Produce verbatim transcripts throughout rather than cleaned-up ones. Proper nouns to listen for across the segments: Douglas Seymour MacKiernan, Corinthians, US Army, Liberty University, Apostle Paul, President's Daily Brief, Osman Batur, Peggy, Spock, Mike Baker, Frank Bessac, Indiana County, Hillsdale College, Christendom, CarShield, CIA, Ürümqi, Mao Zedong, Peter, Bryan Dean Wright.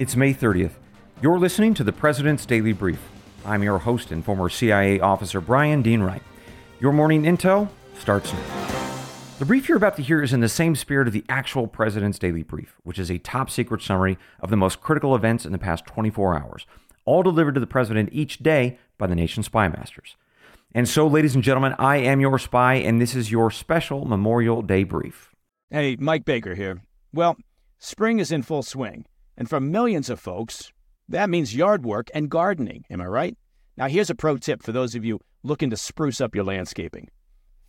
It's May thirtieth. You're listening to the President's Daily Brief. I'm your host and former C I A officer Bryan Dean Wright. Your morning intel starts now. The brief you're about to hear is in the same spirit of the actual President's Daily Brief, which is a top-secret summary of the most critical events in the past twenty-four hours, all delivered to the president each day by the nation's spy masters. And so, ladies and gentlemen, I am your spy, and this is your special Memorial Day brief. Hey, Mike Baker here. Well, spring is in full swing, and for millions of folks, that means yard work and gardening, am I right? Now, here's a pro tip for those of you looking to spruce up your landscaping.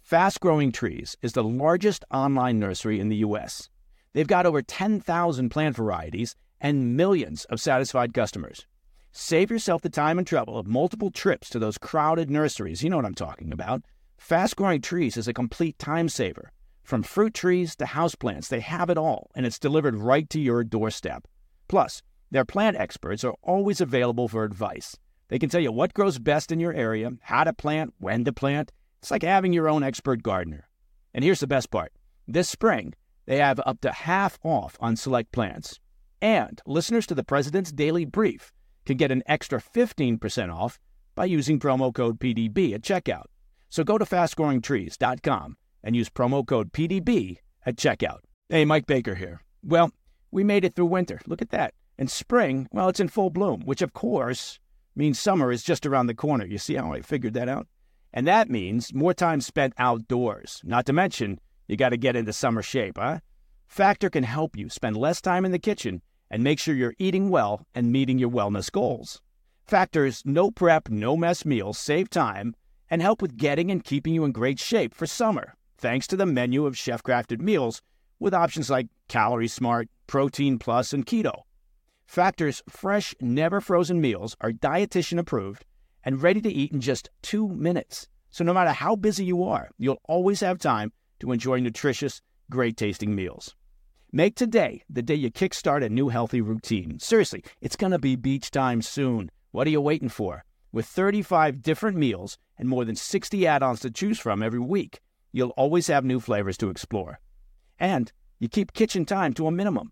Fast Growing Trees is the largest online nursery in the U S. They've got over ten thousand plant varieties and millions of satisfied customers. Save yourself the time and trouble of multiple trips to those crowded nurseries. You know what I'm talking about. Fast Growing Trees is a complete time saver. From fruit trees to houseplants, they have it all, and it's delivered right to your doorstep. Plus, their plant experts are always available for advice. They can tell you what grows best in your area, how to plant, when to plant. It's like having your own expert gardener. And here's the best part. This spring, they have up to half off on select plants. And listeners to the President's Daily Brief can get an extra fifteen percent off by using promo code P D B at checkout. So go to fast growing trees dot com and use promo code P D B at checkout. Hey, Mike Baker here. Well, we made it through winter. Look at that. And spring, well, it's in full bloom, which of course means summer is just around the corner. You see how I figured that out? And that means more time spent outdoors. Not to mention, you got to get into summer shape, huh? Factor can help you spend less time in the kitchen and make sure you're eating well and meeting your wellness goals. Factor's no prep, no mess meals save time and help with getting and keeping you in great shape for summer, thanks to the menu of chef-crafted meals with options like Calorie Smart, Protein Plus, and Keto. Factor's fresh, never-frozen meals are dietitian-approved and ready to eat in just two minutes. So no matter how busy you are, you'll always have time to enjoy nutritious, great-tasting meals. Make today the day you kickstart a new healthy routine. Seriously, it's going to be beach time soon. What are you waiting for? With thirty-five different meals and more than sixty add-ons to choose from every week, you'll always have new flavors to explore. And you keep kitchen time to a minimum.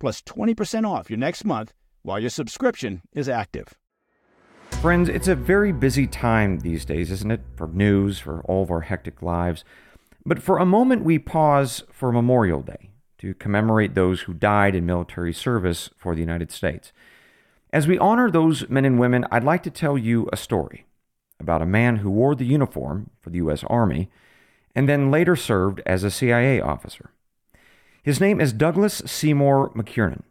plus twenty percent off your next month while your subscription is active. Friends, it's a very busy time these days, isn't it? For news, for all of our hectic lives. But for a moment, we pause for Memorial Day to commemorate those who died in military service for the United States. As we honor those men and women, I'd like to tell you a story about a man who wore the uniform for the U S Army and then later served as a C I A officer. His name is Douglas Seymour MacKiernan,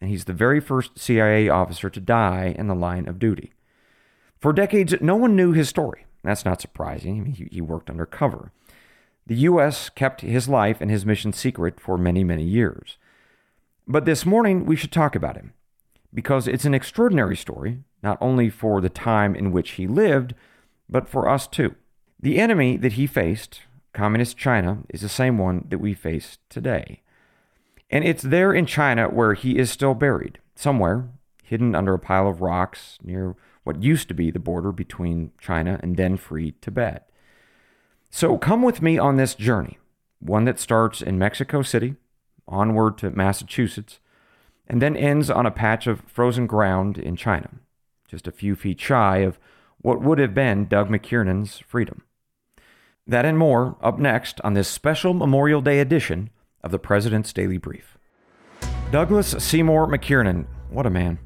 and he's the very first C I A officer to die in the line of duty. For decades, no one knew his story. That's not surprising. I mean, he, he worked undercover. The U S kept his life and his mission secret for many, many years. But this morning, we should talk about him, because it's an extraordinary story, not only for the time in which he lived, but for us too. The enemy that he faced, Communist China, is the same one that we face today. And it's there in China where he is still buried, somewhere, hidden under a pile of rocks near what used to be the border between China and then free Tibet. So come with me on this journey, one that starts in Mexico City, onward to Massachusetts, and then ends on a patch of frozen ground in China, just a few feet shy of what would have been Doug MacKiernan's freedom. That and more up next on this special Memorial Day edition of the President's Daily Brief. Douglas Seymour MacKiernan, what a man.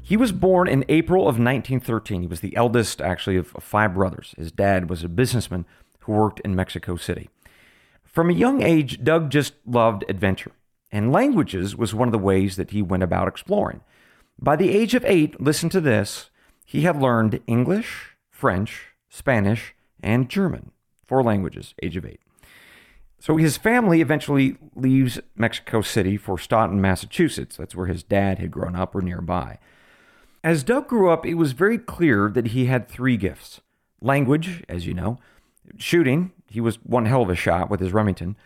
He was born in April of nineteen thirteen. He was the eldest, actually, of five brothers. His dad was a businessman who worked in Mexico City. From a young age, Doug just loved adventure, and languages was one of the ways that he went about exploring. By the age of eight, listen to this, he had learned English, French, Spanish, and German, four languages, age of eight. So his family eventually leaves Mexico City for Staunton, Massachusetts. That's where his dad had grown up or nearby. As Doug grew up, it was very clear that he had three gifts. Language, as you know, shooting, he was one hell of a shot with his Remington,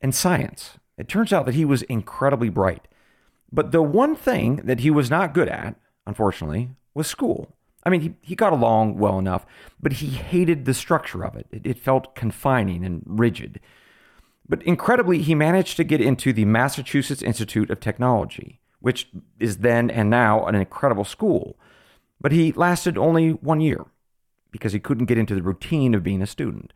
and science. It turns out that he was incredibly bright. But the one thing that he was not good at, unfortunately, was school. I mean, he, he got along well enough, but he hated the structure of it. it. It felt confining and rigid. But incredibly, he managed to get into the Massachusetts Institute of Technology, which is then and now an incredible school. But he lasted only one year because he couldn't get into the routine of being a student.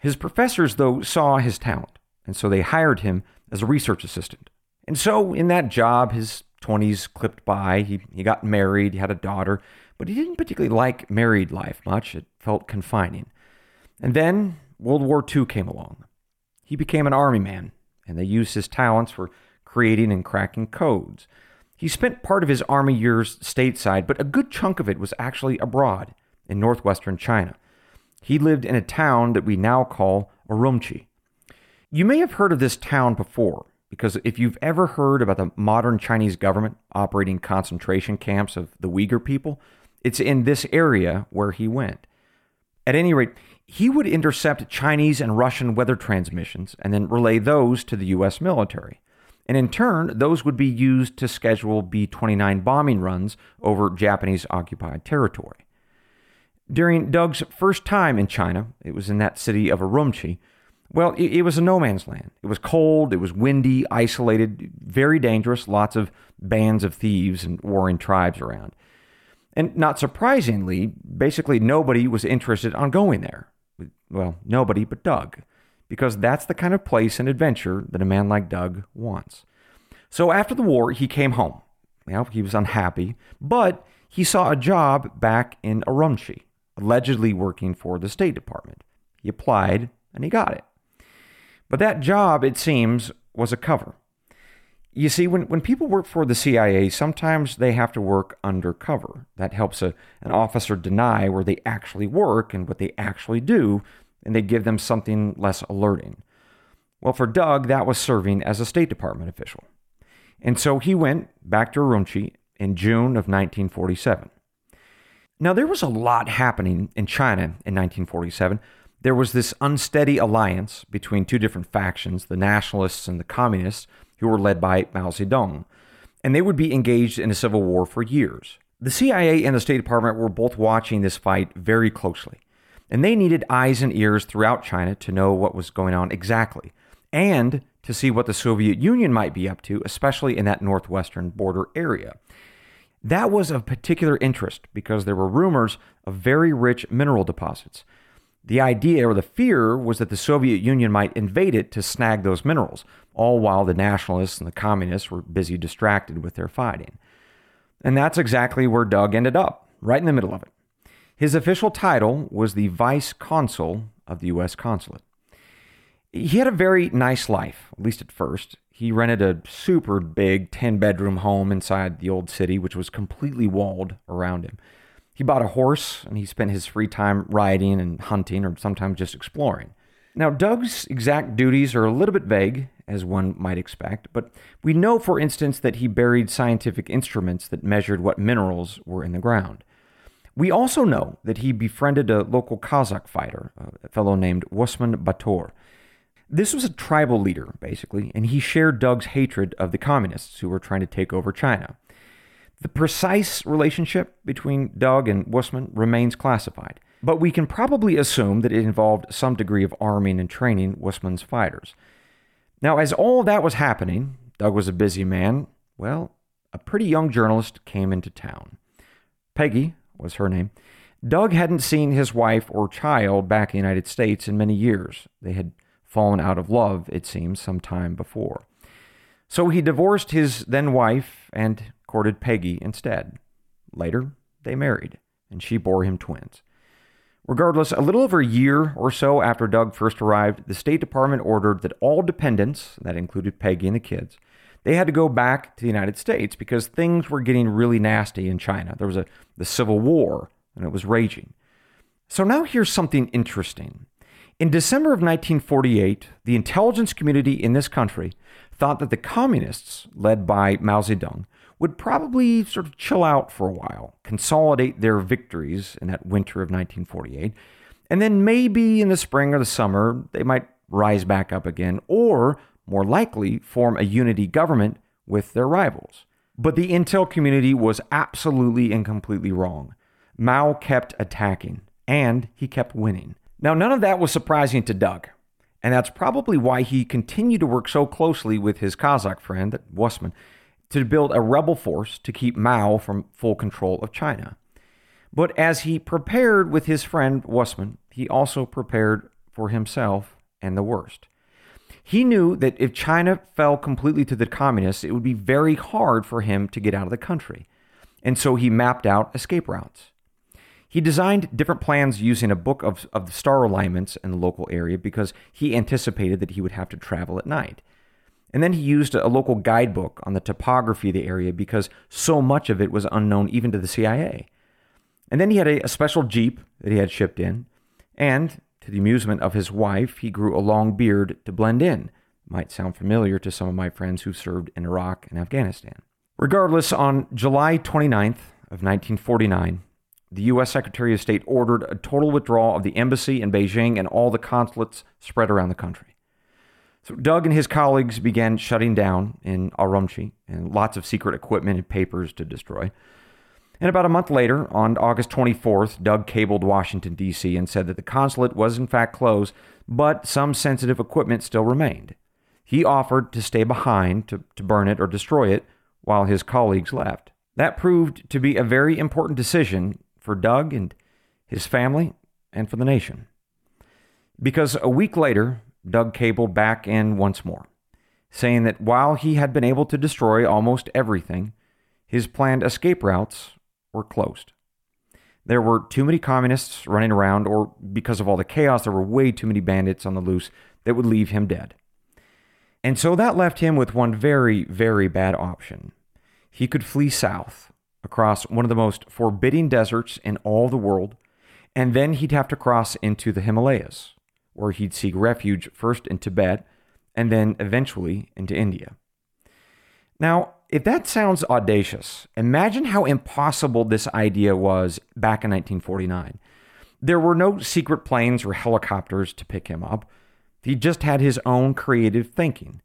His professors, though, saw his talent, and so they hired him as a research assistant. And so in that job, his twenties clipped by. He, he got married, he had a daughter, but he didn't particularly like married life much. It felt confining. And then World War Two came along. He became an army man, and they used his talents for creating and cracking codes. He spent part of his army years stateside, but a good chunk of it was actually abroad in northwestern China. He lived in a town that we now call Ürümqi. You may have heard of this town before, because if you've ever heard about the modern Chinese government operating concentration camps of the Uyghur people, it's in this area where he went. At any rate, he would intercept Chinese and Russian weather transmissions and then relay those to the U S military. And in turn, those would be used to schedule B twenty-nine bombing runs over Japanese-occupied territory. During Doug's first time in China, it was in that city of Ürümqi, well, it, it was a no man's land. It was cold, it was windy, isolated, very dangerous, lots of bands of thieves and warring tribes around. And not surprisingly, basically nobody was interested on going there. Well, nobody but Doug. Because that's the kind of place and adventure that a man like Doug wants. So after the war, he came home. Well, he was unhappy, but he saw a job back in Ürümqi, allegedly working for the State Department. He applied, and he got it. But that job, it seems, was a cover. You see, when, when people work for the C I A, sometimes they have to work undercover. That helps a, an officer deny where they actually work and what they actually do, and they give them something less alerting. Well, for Doug, that was serving as a State Department official. And so he went back to Ürümqi in June of nineteen forty-seven. Now, there was a lot happening in China in nineteen forty-seven. There was this unsteady alliance between two different factions, the nationalists and the communists, who were led by Mao Zedong. And they would be engaged in a civil war for years. The C I A and the State Department were both watching this fight very closely. And they needed eyes and ears throughout China to know what was going on exactly, and to see what the Soviet Union might be up to, especially in that northwestern border area. That was of particular interest because there were rumors of very rich mineral deposits. The idea or the fear was that the Soviet Union might invade it to snag those minerals, all while the nationalists and the communists were busy distracted with their fighting. And that's exactly where Doug ended up, right in the middle of it. His official title was the vice consul of the U S consulate. He had a very nice life, at least at first. He rented a super big ten-bedroom home inside the old city, which was completely walled around him. He bought a horse, and he spent his free time riding and hunting, or sometimes just exploring. Now, Doug's exact duties are a little bit vague, as one might expect, but we know, for instance, that he buried scientific instruments that measured what minerals were in the ground. We also know that he befriended a local Kazakh fighter, a fellow named Osman Batur. This was a tribal leader, basically, and he shared Doug's hatred of the communists who were trying to take over China. The precise relationship between Doug and Osman remains classified, but we can probably assume that it involved some degree of arming and training Osman's fighters. Now, as all that was happening, Doug was a busy man. Well, a pretty young journalist came into town. Peggy was her name. Doug hadn't seen his wife or child back in the United States in many years. They had fallen out of love, it seems, some time before. So he divorced his then-wife and courted Peggy instead. Later, they married, and she bore him twins. Regardless, a little over a year or so after Doug first arrived, the State Department ordered that all dependents, that included Peggy and the kids, they had to go back to the United States because things were getting really nasty in China. There was a the Civil War, and it was raging. So now here's something interesting. In December of nineteen forty-eight, the intelligence community in this country thought that the communists, led by Mao Zedong, would probably sort of chill out for a while, consolidate their victories in that winter of nineteen forty-eight, and then maybe in the spring or the summer, they might rise back up again, or more likely form a unity government with their rivals. But the intel community was absolutely and completely wrong. Mao kept attacking, and he kept winning. Now, none of that was surprising to Doug, and that's probably why he continued to work so closely with his Kazakh friend, Wussman, to build a rebel force to keep Mao from full control of China. But as he prepared with his friend Wussman, he also prepared for himself and the worst. He knew that if China fell completely to the communists, it would be very hard for him to get out of the country. And so he mapped out escape routes. He designed different plans using a book of, of the star alignments in the local area because he anticipated that he would have to travel at night. And then he used a local guidebook on the topography of the area because so much of it was unknown even to the C I A. And then he had a, a special Jeep that he had shipped in. And to the amusement of his wife, he grew a long beard to blend in. Might sound familiar to some of my friends who served in Iraq and Afghanistan. Regardless, on July twenty-ninth of nineteen forty-nine, the U S Secretary of State ordered a total withdrawal of the embassy in Beijing and all the consulates spread around the country. So Doug and his colleagues began shutting down in Ürümqi and lots of secret equipment and papers to destroy. And about a month later, on August twenty-fourth, Doug cabled Washington, D C and said that the consulate was in fact closed, but some sensitive equipment still remained. He offered to stay behind to, to burn it or destroy it while his colleagues left. That proved to be a very important decision for Doug and his family, and for the nation. Because a week later, Doug cabled back in once more, saying that while he had been able to destroy almost everything, his planned escape routes were closed. There were too many communists running around, or because of all the chaos, there were way too many bandits on the loose that would leave him dead. And so that left him with one very, very bad option. He could flee south, across one of the most forbidding deserts in all the world, and then he'd have to cross into the Himalayas, where he'd seek refuge first in Tibet and then eventually into India. Now, if that sounds audacious, imagine how impossible this idea was back in nineteen forty-nine. There were no secret planes or helicopters to pick him up. He just had his own creative thinking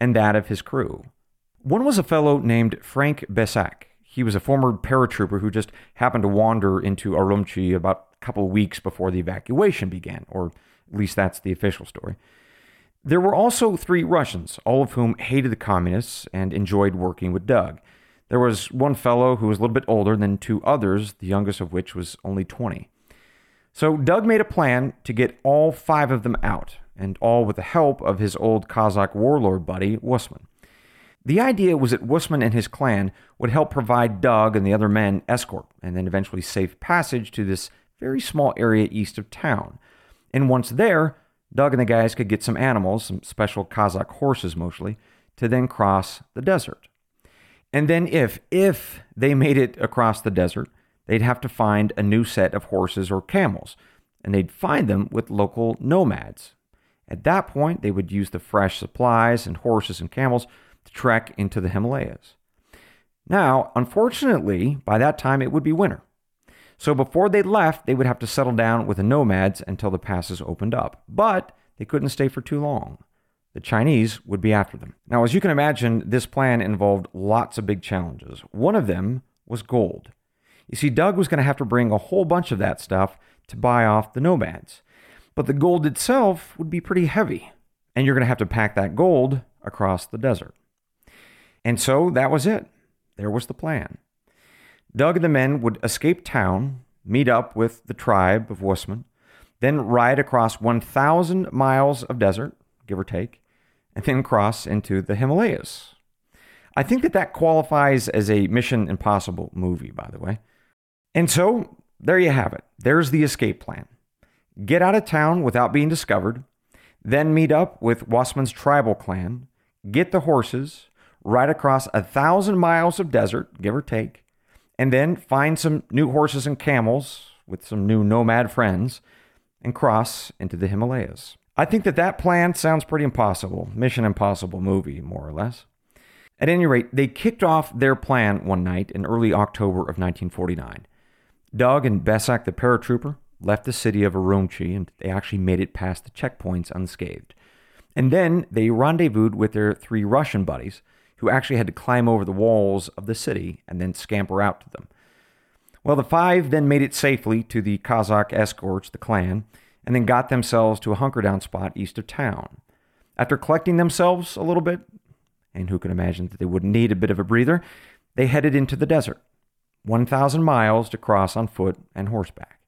and that of his crew. One was a fellow named Frank Bessac. He was a former paratrooper who just happened to wander into Ürümqi about a couple of weeks before the evacuation began, or at least that's the official story. There were also three Russians, all of whom hated the communists and enjoyed working with Doug. There was one fellow who was a little bit older than two others, the youngest of which was only twenty. So Doug made a plan to get all five of them out, and all with the help of his old Kazakh warlord buddy, Wussman. The idea was that Wussman and his clan would help provide Doug and the other men escort, and then eventually safe passage to this very small area east of town. And once there, Doug and the guys could get some animals, some special Kazakh horses mostly, to then cross the desert. And then if, if they made it across the desert, they'd have to find a new set of horses or camels, and they'd find them with local nomads. At that point, they would use the fresh supplies and horses and camels to trek into the Himalayas. Now, unfortunately, by that time it would be winter. So before they left, they would have to settle down with the nomads until the passes opened up. But they couldn't stay for too long. The Chinese would be after them. Now, as you can imagine, this plan involved lots of big challenges. One of them was gold. You see, Doug was going to have to bring a whole bunch of that stuff to buy off the nomads. But the gold itself would be pretty heavy. And you're going to have to pack that gold across the desert. And so that was it. There was the plan. Doug and the men would escape town, meet up with the tribe of Wussman, then ride across one thousand miles of desert, give or take, and then cross into the Himalayas. I think that that qualifies as a Mission Impossible movie, by the way. And so there you have it. There's the escape plan. Get out of town without being discovered, then meet up with Wussman's tribal clan, get the horses, right across a thousand miles of desert, give or take, and then find some new horses and camels with some new nomad friends, and cross into the Himalayas. I think that that plan sounds pretty impossible. Mission Impossible movie, more or less. At any rate, they kicked off their plan one night in early October of nineteen forty-nine. Doug and Bessac, the paratrooper, left the city of Ürümqi, and they actually made it past the checkpoints unscathed. And then they rendezvoused with their three Russian buddies, who actually had to climb over the walls of the city and then scamper out to them. Well, the five then made it safely to the Kazakh escorts, the clan, and then got themselves to a hunker-down spot east of town. After collecting themselves a little bit, and who can imagine that they wouldn't need a bit of a breather, they headed into the desert, one thousand miles to cross on foot and horseback.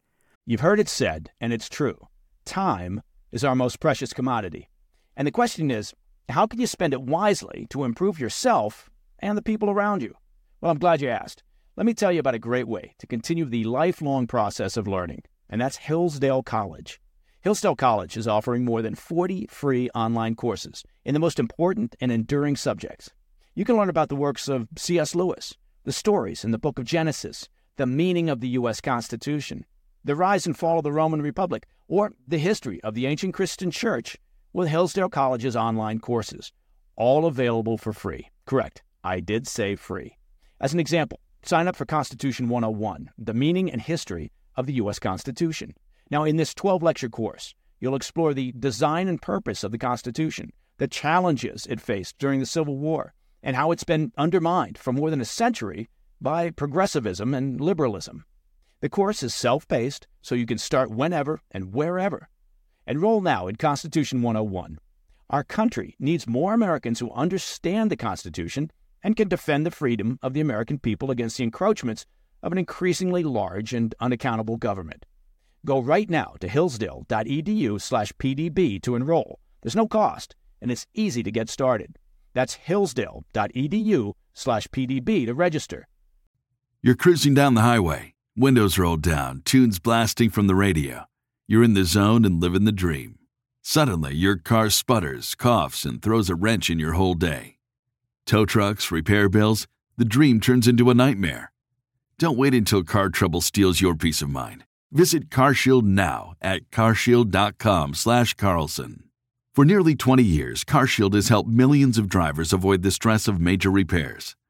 You've heard it said, and it's true, time is our most precious commodity. And the question is, how can you spend it wisely to improve yourself and the people around you? Well, I'm glad you asked. Let me tell you about a great way to continue the lifelong process of learning, and that's Hillsdale College. Hillsdale College is offering more than forty free online courses in the most important and enduring subjects. You can learn about the works of C S Lewis, the stories in the Book of Genesis, the meaning of the U S Constitution, the rise and fall of the Roman Republic, or the history of the ancient Christian church with Hillsdale College's online courses, all available for free. Correct, I did say free. As an example, sign up for Constitution one oh one, the meaning and history of the U S Constitution. Now, in this twelve-lecture course, you'll explore the design and purpose of the Constitution, the challenges it faced during the Civil War, and how it's been undermined for more than a century by progressivism and liberalism. The course is self-paced, so you can start whenever and wherever. Enroll now in Constitution one oh one. Our country needs more Americans who understand the Constitution and can defend the freedom of the American people against the encroachments of an increasingly large and unaccountable government. Go right now to hillsdale.edu slash pdb to enroll. There's no cost, and it's easy to get started. That's hillsdale.edu slash pdb to register. You're cruising down the highway, windows rolled down, tunes blasting from the radio. You're in the zone and living the dream. Suddenly, your car sputters, coughs, and throws a wrench in your whole day. Tow trucks, repair bills, the dream turns into a nightmare. Don't wait until car trouble steals your peace of mind. Visit CarShield now at carshield.com slash Carlson. For nearly twenty years, CarShield has helped millions of drivers avoid the stress of major repairs.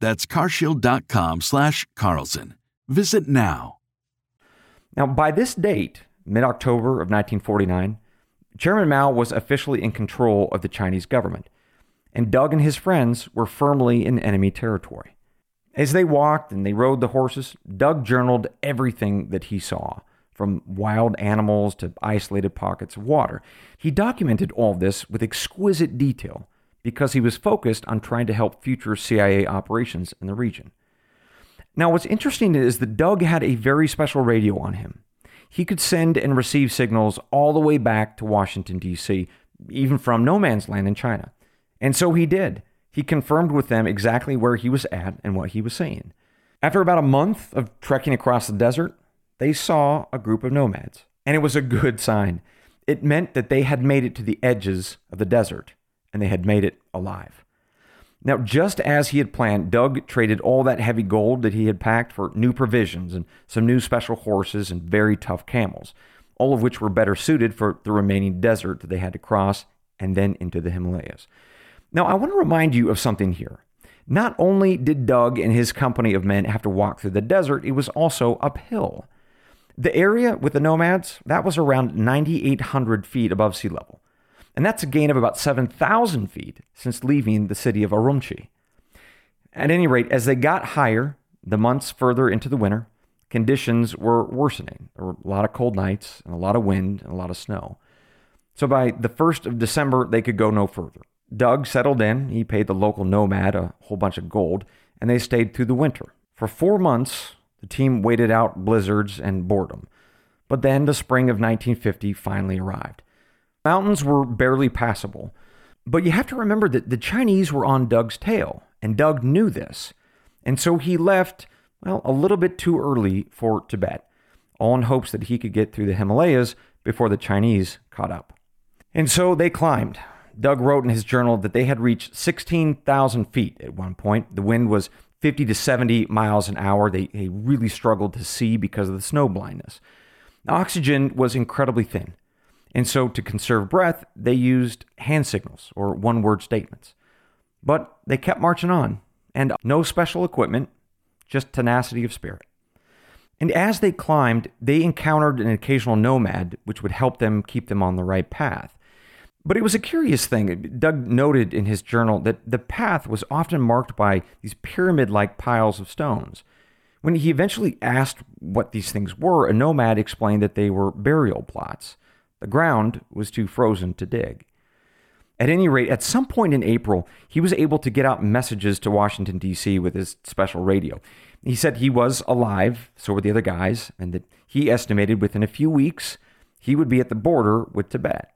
That's carshield.com slash Carlson. Visit now. Now, by this date, mid-October of nineteen forty-nine, Chairman Mao was officially in control of the Chinese government, and Doug and his friends were firmly in enemy territory. As they walked and they rode the horses, Doug journaled everything that he saw, from wild animals to isolated pockets of water. He documented all this with exquisite detail because he was focused on trying to help future C I A operations in the region. Now, what's interesting is that Doug had a very special radio on him. He could send and receive signals all the way back to Washington, D C, even from no man's land in China. And so he did. He confirmed with them exactly where he was at and what he was saying. After about a month of trekking across the desert, they saw a group of nomads, and it was a good sign. It meant that they had made it to the edges of the desert, and they had made it alive. Now, just as he had planned, Doug traded all that heavy gold that he had packed for new provisions and some new special horses and very tough camels, all of which were better suited for the remaining desert that they had to cross and then into the Himalayas. Now, I want to remind you of something here. Not only did Doug and his company of men have to walk through the desert, it was also uphill. The area with the nomads, that was around nine thousand eight hundred feet above sea level. And that's a gain of about seven thousand feet since leaving the city of Ürümqi. At any rate, as they got higher, the months further into the winter, conditions were worsening. There were a lot of cold nights and a lot of wind and a lot of snow. So by the first of December, they could go no further. Doug settled in. He paid the local nomad a whole bunch of gold, and they stayed through the winter. For four months, the team waited out blizzards and boredom. But then the spring of nineteen fifty finally arrived. Mountains were barely passable. But you have to remember that the Chinese were on Doug's tail, and Doug knew this. And so he left, well, a little bit too early for Tibet, all in hopes that he could get through the Himalayas before the Chinese caught up. And so they climbed. Doug wrote in his journal that they had reached sixteen thousand feet at one point. The wind was fifty to seventy miles an hour. They, they really struggled to see because of the snow blindness. Oxygen was incredibly thin. And so to conserve breath, they used hand signals or one-word statements. But they kept marching on, and no special equipment, just tenacity of spirit. And as they climbed, they encountered an occasional nomad, which would help them keep them on the right path. But it was a curious thing. Doug noted in his journal that the path was often marked by these pyramid-like piles of stones. When he eventually asked what these things were, a nomad explained that they were burial plots. The ground was too frozen to dig. At any rate, at some point in April, he was able to get out messages to Washington, D C with his special radio. He said he was alive, so were the other guys, and that he estimated within a few weeks he would be at the border with Tibet.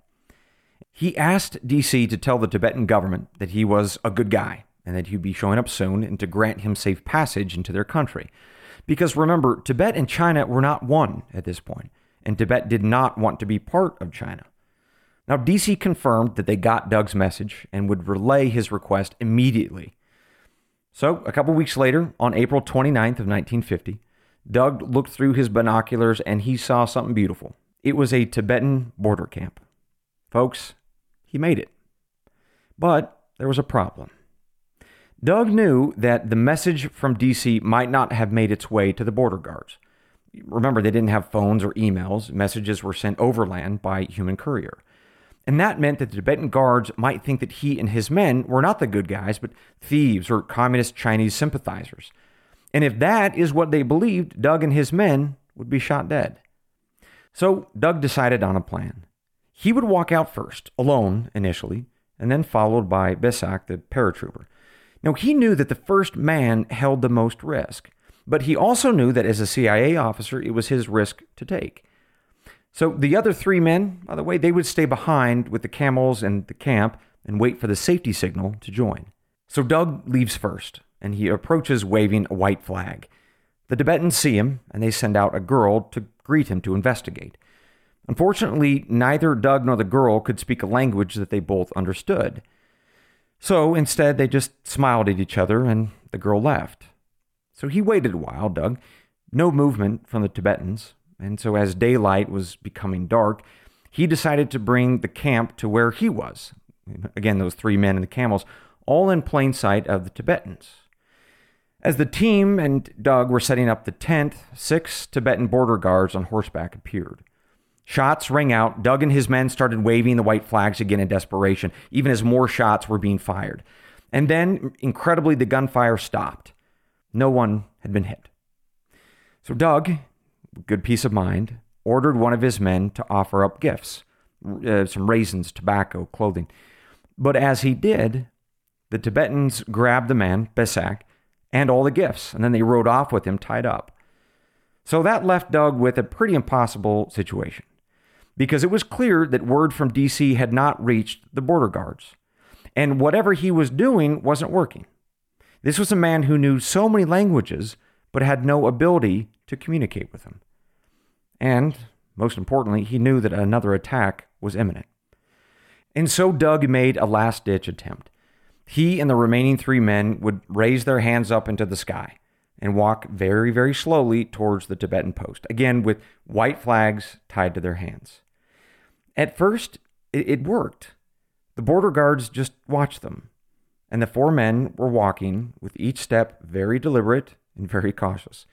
He asked D C to tell the Tibetan government that he was a good guy and that he'd be showing up soon and to grant him safe passage into their country. Because remember, Tibet and China were not one at this point, and Tibet did not want to be part of China. Now, D C confirmed that they got Doug's message and would relay his request immediately. So, a couple weeks later, on April twenty-ninth of nineteen fifty, Doug looked through his binoculars and he saw something beautiful. It was a Tibetan border camp. Folks, he made it. But there was a problem. Doug knew that the message from D C might not have made its way to the border guards. Remember, they didn't have phones or emails. Messages were sent overland by human courier. And that meant that the Tibetan guards might think that he and his men were not the good guys, but thieves or communist Chinese sympathizers. And if that is what they believed, Doug and his men would be shot dead. So Doug decided on a plan. He would walk out first, alone initially, and then followed by Bessac, the paratrooper. Now, he knew that the first man held the most risk. But he also knew that as a C I A officer, it was his risk to take. So the other three men, by the way, they would stay behind with the camels and the camp and wait for the safety signal to join. So Doug leaves first, and he approaches waving a white flag. The Tibetans see him, and they send out a girl to greet him to investigate. Unfortunately, neither Doug nor the girl could speak a language that they both understood. So instead, they just smiled at each other, and the girl left. So he waited a while, Doug. No movement from the Tibetans. And so as daylight was becoming dark, he decided to bring the camp to where he was. Again, those three men and the camels, all in plain sight of the Tibetans. As the team and Doug were setting up the tent, six Tibetan border guards on horseback appeared. Shots rang out. Doug and his men started waving the white flags again in desperation, even as more shots were being fired. And then, incredibly, the gunfire stopped. No one had been hit. So Doug, with good peace of mind, ordered one of his men to offer up gifts, uh, some raisins, tobacco, clothing. But as he did, the Tibetans grabbed the man, Bessac, and all the gifts, and then they rode off with him tied up. So that left Doug with a pretty impossible situation, because it was clear that word from D C had not reached the border guards, and whatever he was doing wasn't working. This was a man who knew so many languages, but had no ability to communicate with them. And, most importantly, he knew that another attack was imminent. And so Doug made a last-ditch attempt. He and the remaining three men would raise their hands up into the sky and walk very, very slowly towards the Tibetan post, again with white flags tied to their hands. At first, it worked. The border guards just watched them. And the four men were walking, with each step very deliberate and very cautious.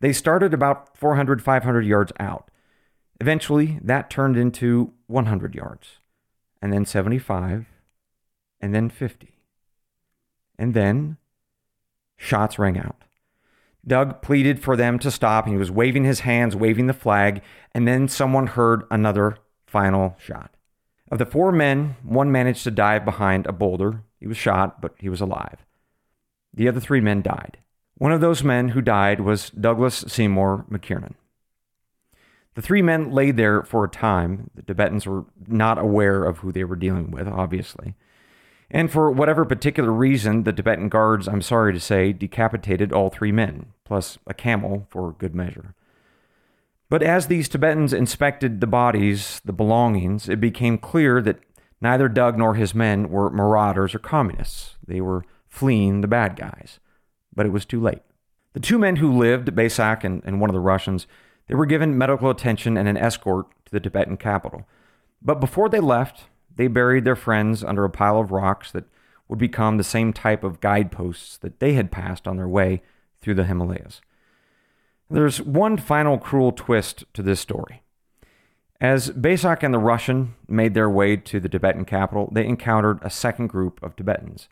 They started about four hundred, five hundred yards out. Eventually, that turned into one hundred yards, and then seventy-five, and then fifty. And then, shots rang out. Doug pleaded for them to stop, and he was waving his hands, waving the flag, and then someone heard another final shot. Of the four men, one managed to dive behind a boulder. He was shot, but he was alive. The other three men died. One of those men who died was Douglas Seymour MacKiernan. The three men lay there for a time. The Tibetans were not aware of who they were dealing with, obviously. And for whatever particular reason, the Tibetan guards, I'm sorry to say, decapitated all three men, plus a camel for good measure. But as these Tibetans inspected the bodies, the belongings, it became clear that neither Doug nor his men were marauders or communists. They were fleeing the bad guys. But it was too late. The two men who lived, Bessac and, and one of the Russians, they were given medical attention and an escort to the Tibetan capital. But before they left, they buried their friends under a pile of rocks that would become the same type of guideposts that they had passed on their way through the Himalayas. There's one final cruel twist to this story. As Bessac and the Russian made their way to the Tibetan capital, they encountered a second group of Tibetans.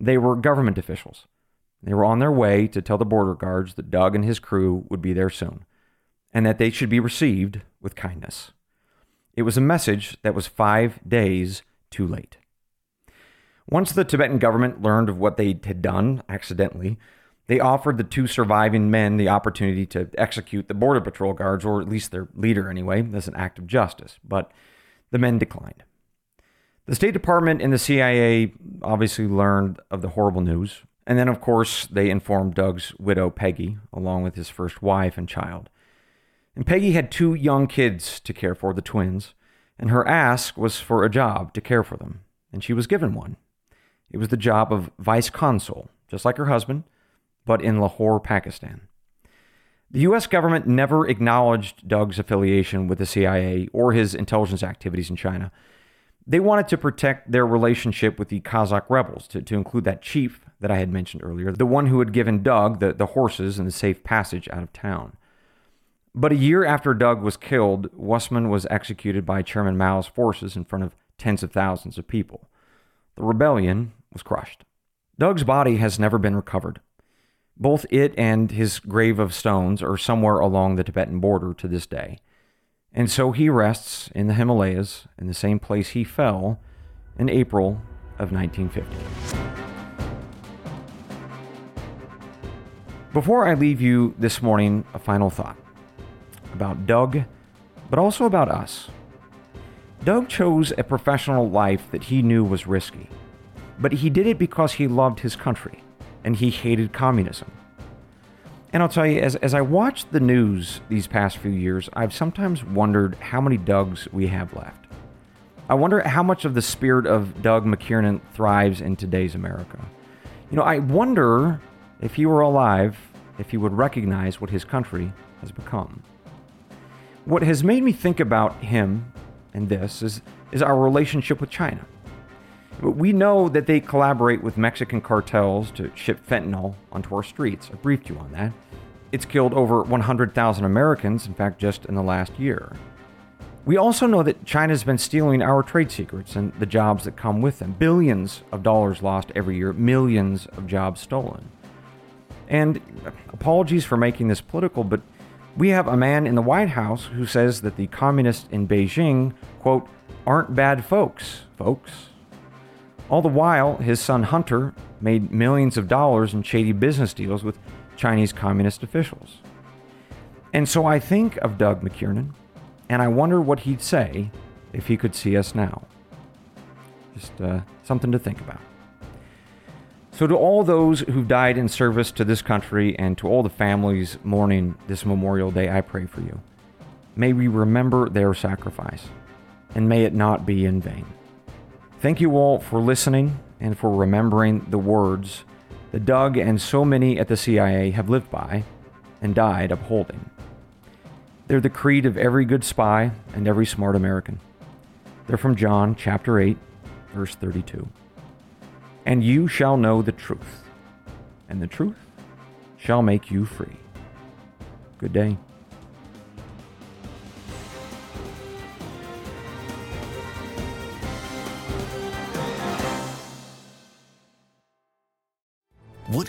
They were government officials. They were on their way to tell the border guards that Doug and his crew would be there soon, and that they should be received with kindness. It was a message that was five days too late. Once the Tibetan government learned of what they had done accidentally, they offered the two surviving men the opportunity to execute the border patrol guards, or at least their leader anyway, as an act of justice, but the men declined. The State Department and the C I A obviously learned of the horrible news, and then of course they informed Doug's widow Peggy, along with his first wife and child. And Peggy had two young kids to care for, the twins, and her ask was for a job to care for them, and she was given one. It was the job of vice consul, just like her husband, but in Lahore, Pakistan. The U S government never acknowledged Doug's affiliation with the C I A or his intelligence activities in China. They wanted to protect their relationship with the Kazakh rebels, to, to include that chief that I had mentioned earlier, the one who had given Doug the, the horses and the safe passage out of town. But a year after Doug was killed, Wussman was executed by Chairman Mao's forces in front of tens of thousands of people. The rebellion was crushed. Doug's body has never been recovered. Both it and his grave of stones are somewhere along the Tibetan border to this day. And so he rests in the Himalayas in the same place he fell in April of nineteen fifty. Before I leave you this morning, a final thought about Doug, but also about us. Doug chose a professional life that he knew was risky, but he did it because he loved his country and he hated communism. And I'll tell you, as, as I watched the news these past few years, I've sometimes wondered how many Dougs we have left. I wonder how much of the spirit of Doug MacKiernan thrives in today's America. You know, I wonder if he were alive, if he would recognize what his country has become. What has made me think about him and this is, is our relationship with China. We know that they collaborate with Mexican cartels to ship fentanyl onto our streets. I briefed you on that. It's killed over one hundred thousand Americans, in fact, just in the last year. We also know that China's been stealing our trade secrets and the jobs that come with them. Billions of dollars lost every year, millions of jobs stolen. And apologies for making this political, but we have a man in the White House who says that the communists in Beijing, quote, aren't bad folks, folks. All the while, his son Hunter made millions of dollars in shady business deals with Chinese communist officials. And so I think of Doug MacKiernan, and I wonder what he'd say if he could see us now. Just uh, something to think about. So to all those who've died in service to this country and to all the families mourning this Memorial Day, I pray for you. May we remember their sacrifice, and may it not be in vain. Thank you all for listening and for remembering the words that Doug and so many at the C I A have lived by and died upholding. They're the creed of every good spy and every smart American. They're from John chapter eight, verse thirty-two. And you shall know the truth, and the truth shall make you free. Good day. What